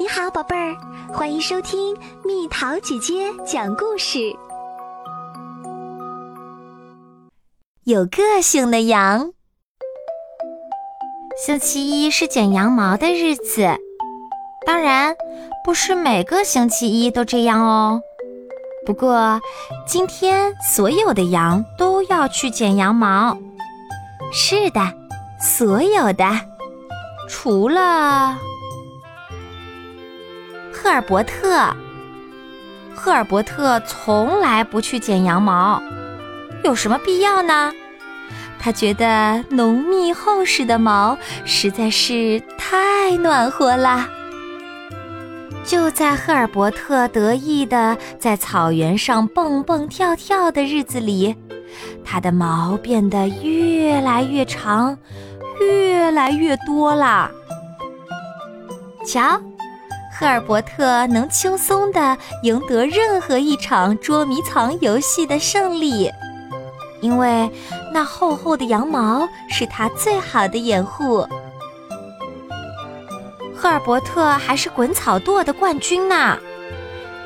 你好，宝贝儿，欢迎收听蜜桃姐姐讲故事。有个性的羊。星期一是剪羊毛的日子，当然不是每个星期一都这样哦。不过今天所有的羊都要去剪羊毛。是的，所有的，除了赫尔伯特。赫尔伯特从来不去剪羊毛，有什么必要呢？他觉得浓密厚实的毛实在是太暖和了。就在赫尔伯特得意地在草原上蹦蹦跳跳的日子里，他的毛变得越来越长，越来越多了。瞧，赫尔伯特能轻松地赢得任何一场捉迷藏游戏的胜利，因为那厚厚的羊毛是他最好的掩护。赫尔伯特还是滚草垛的冠军呢，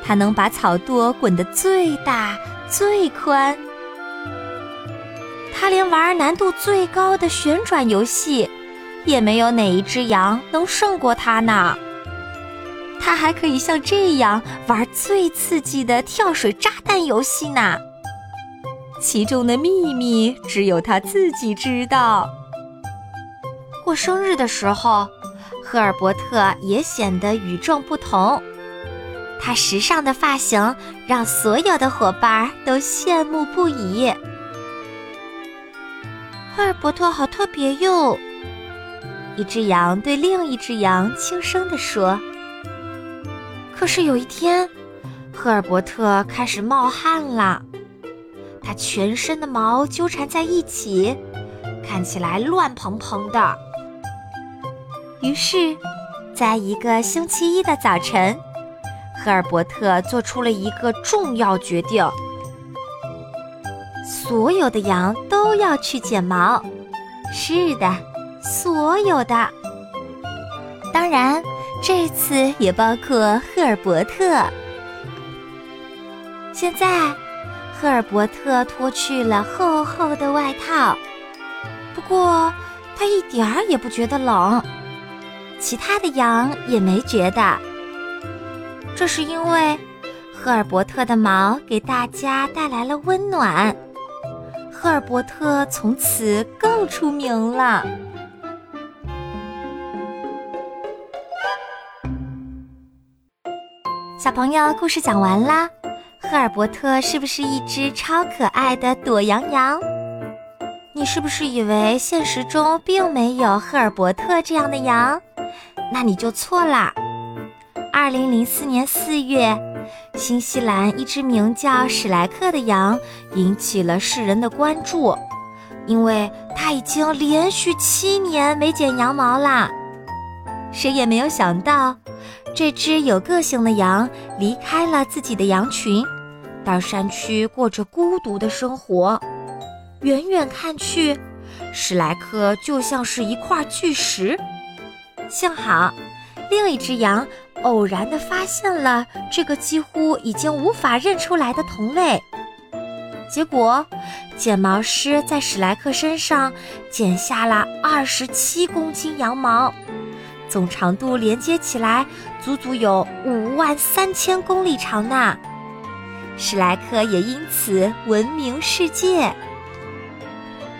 他能把草垛滚得最大最宽。他连玩难度最高的旋转游戏，也没有哪一只羊能胜过他呢。他还可以像这样玩最刺激的跳水炸弹游戏呢，其中的秘密只有他自己知道。过生日的时候，赫尔伯特也显得与众不同，他时尚的发型让所有的伙伴都羡慕不已。赫尔伯特好特别哟，一只羊对另一只羊轻声地说。可是有一天，赫尔伯特开始冒汗了，他全身的毛纠缠在一起，看起来乱蓬蓬的。于是，在一个星期一的早晨，赫尔伯特做出了一个重要决定：所有的羊都要去剪毛。是的，所有的。当然这次也包括赫尔伯特。现在，赫尔伯特脱去了厚厚的外套，不过他一点儿也不觉得冷，其他的羊也没觉得。这是因为赫尔伯特的毛给大家带来了温暖，赫尔伯特从此更出名了。小朋友，故事讲完啦。赫尔伯特是不是一只超可爱的躲羊羊？你是不是以为现实中并没有赫尔伯特这样的羊？那你就错啦。2004年4月，新西兰一只名叫史莱克的羊引起了世人的关注，因为它已经连续7年没剪羊毛啦。谁也没有想到，这只有个性的羊离开了自己的羊群，到山区过着孤独的生活。远远看去，史莱克就像是一块巨石。幸好，另一只羊偶然地发现了这个几乎已经无法认出来的同类。结果，剪毛师在史莱克身上剪下了27公斤羊毛，总长度连接起来足足有53000公里长呢。史莱克也因此闻名世界。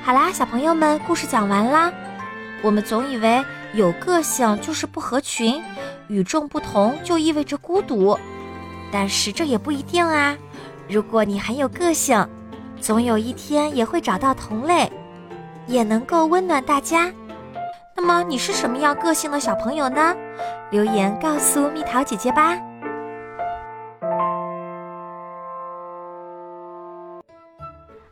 好啦，小朋友们，故事讲完啦。我们总以为有个性就是不合群，与众不同就意味着孤独，但是这也不一定啊。如果你很有个性，总有一天也会找到同类，也能够温暖大家。那么你是什么样个性的小朋友呢？留言告诉蜜桃姐姐吧。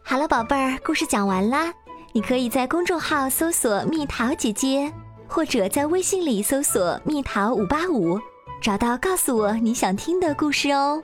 好了，宝贝儿，故事讲完啦。你可以在公众号搜索蜜桃姐姐，或者在微信里搜索蜜桃585，找到告诉我你想听的故事哦。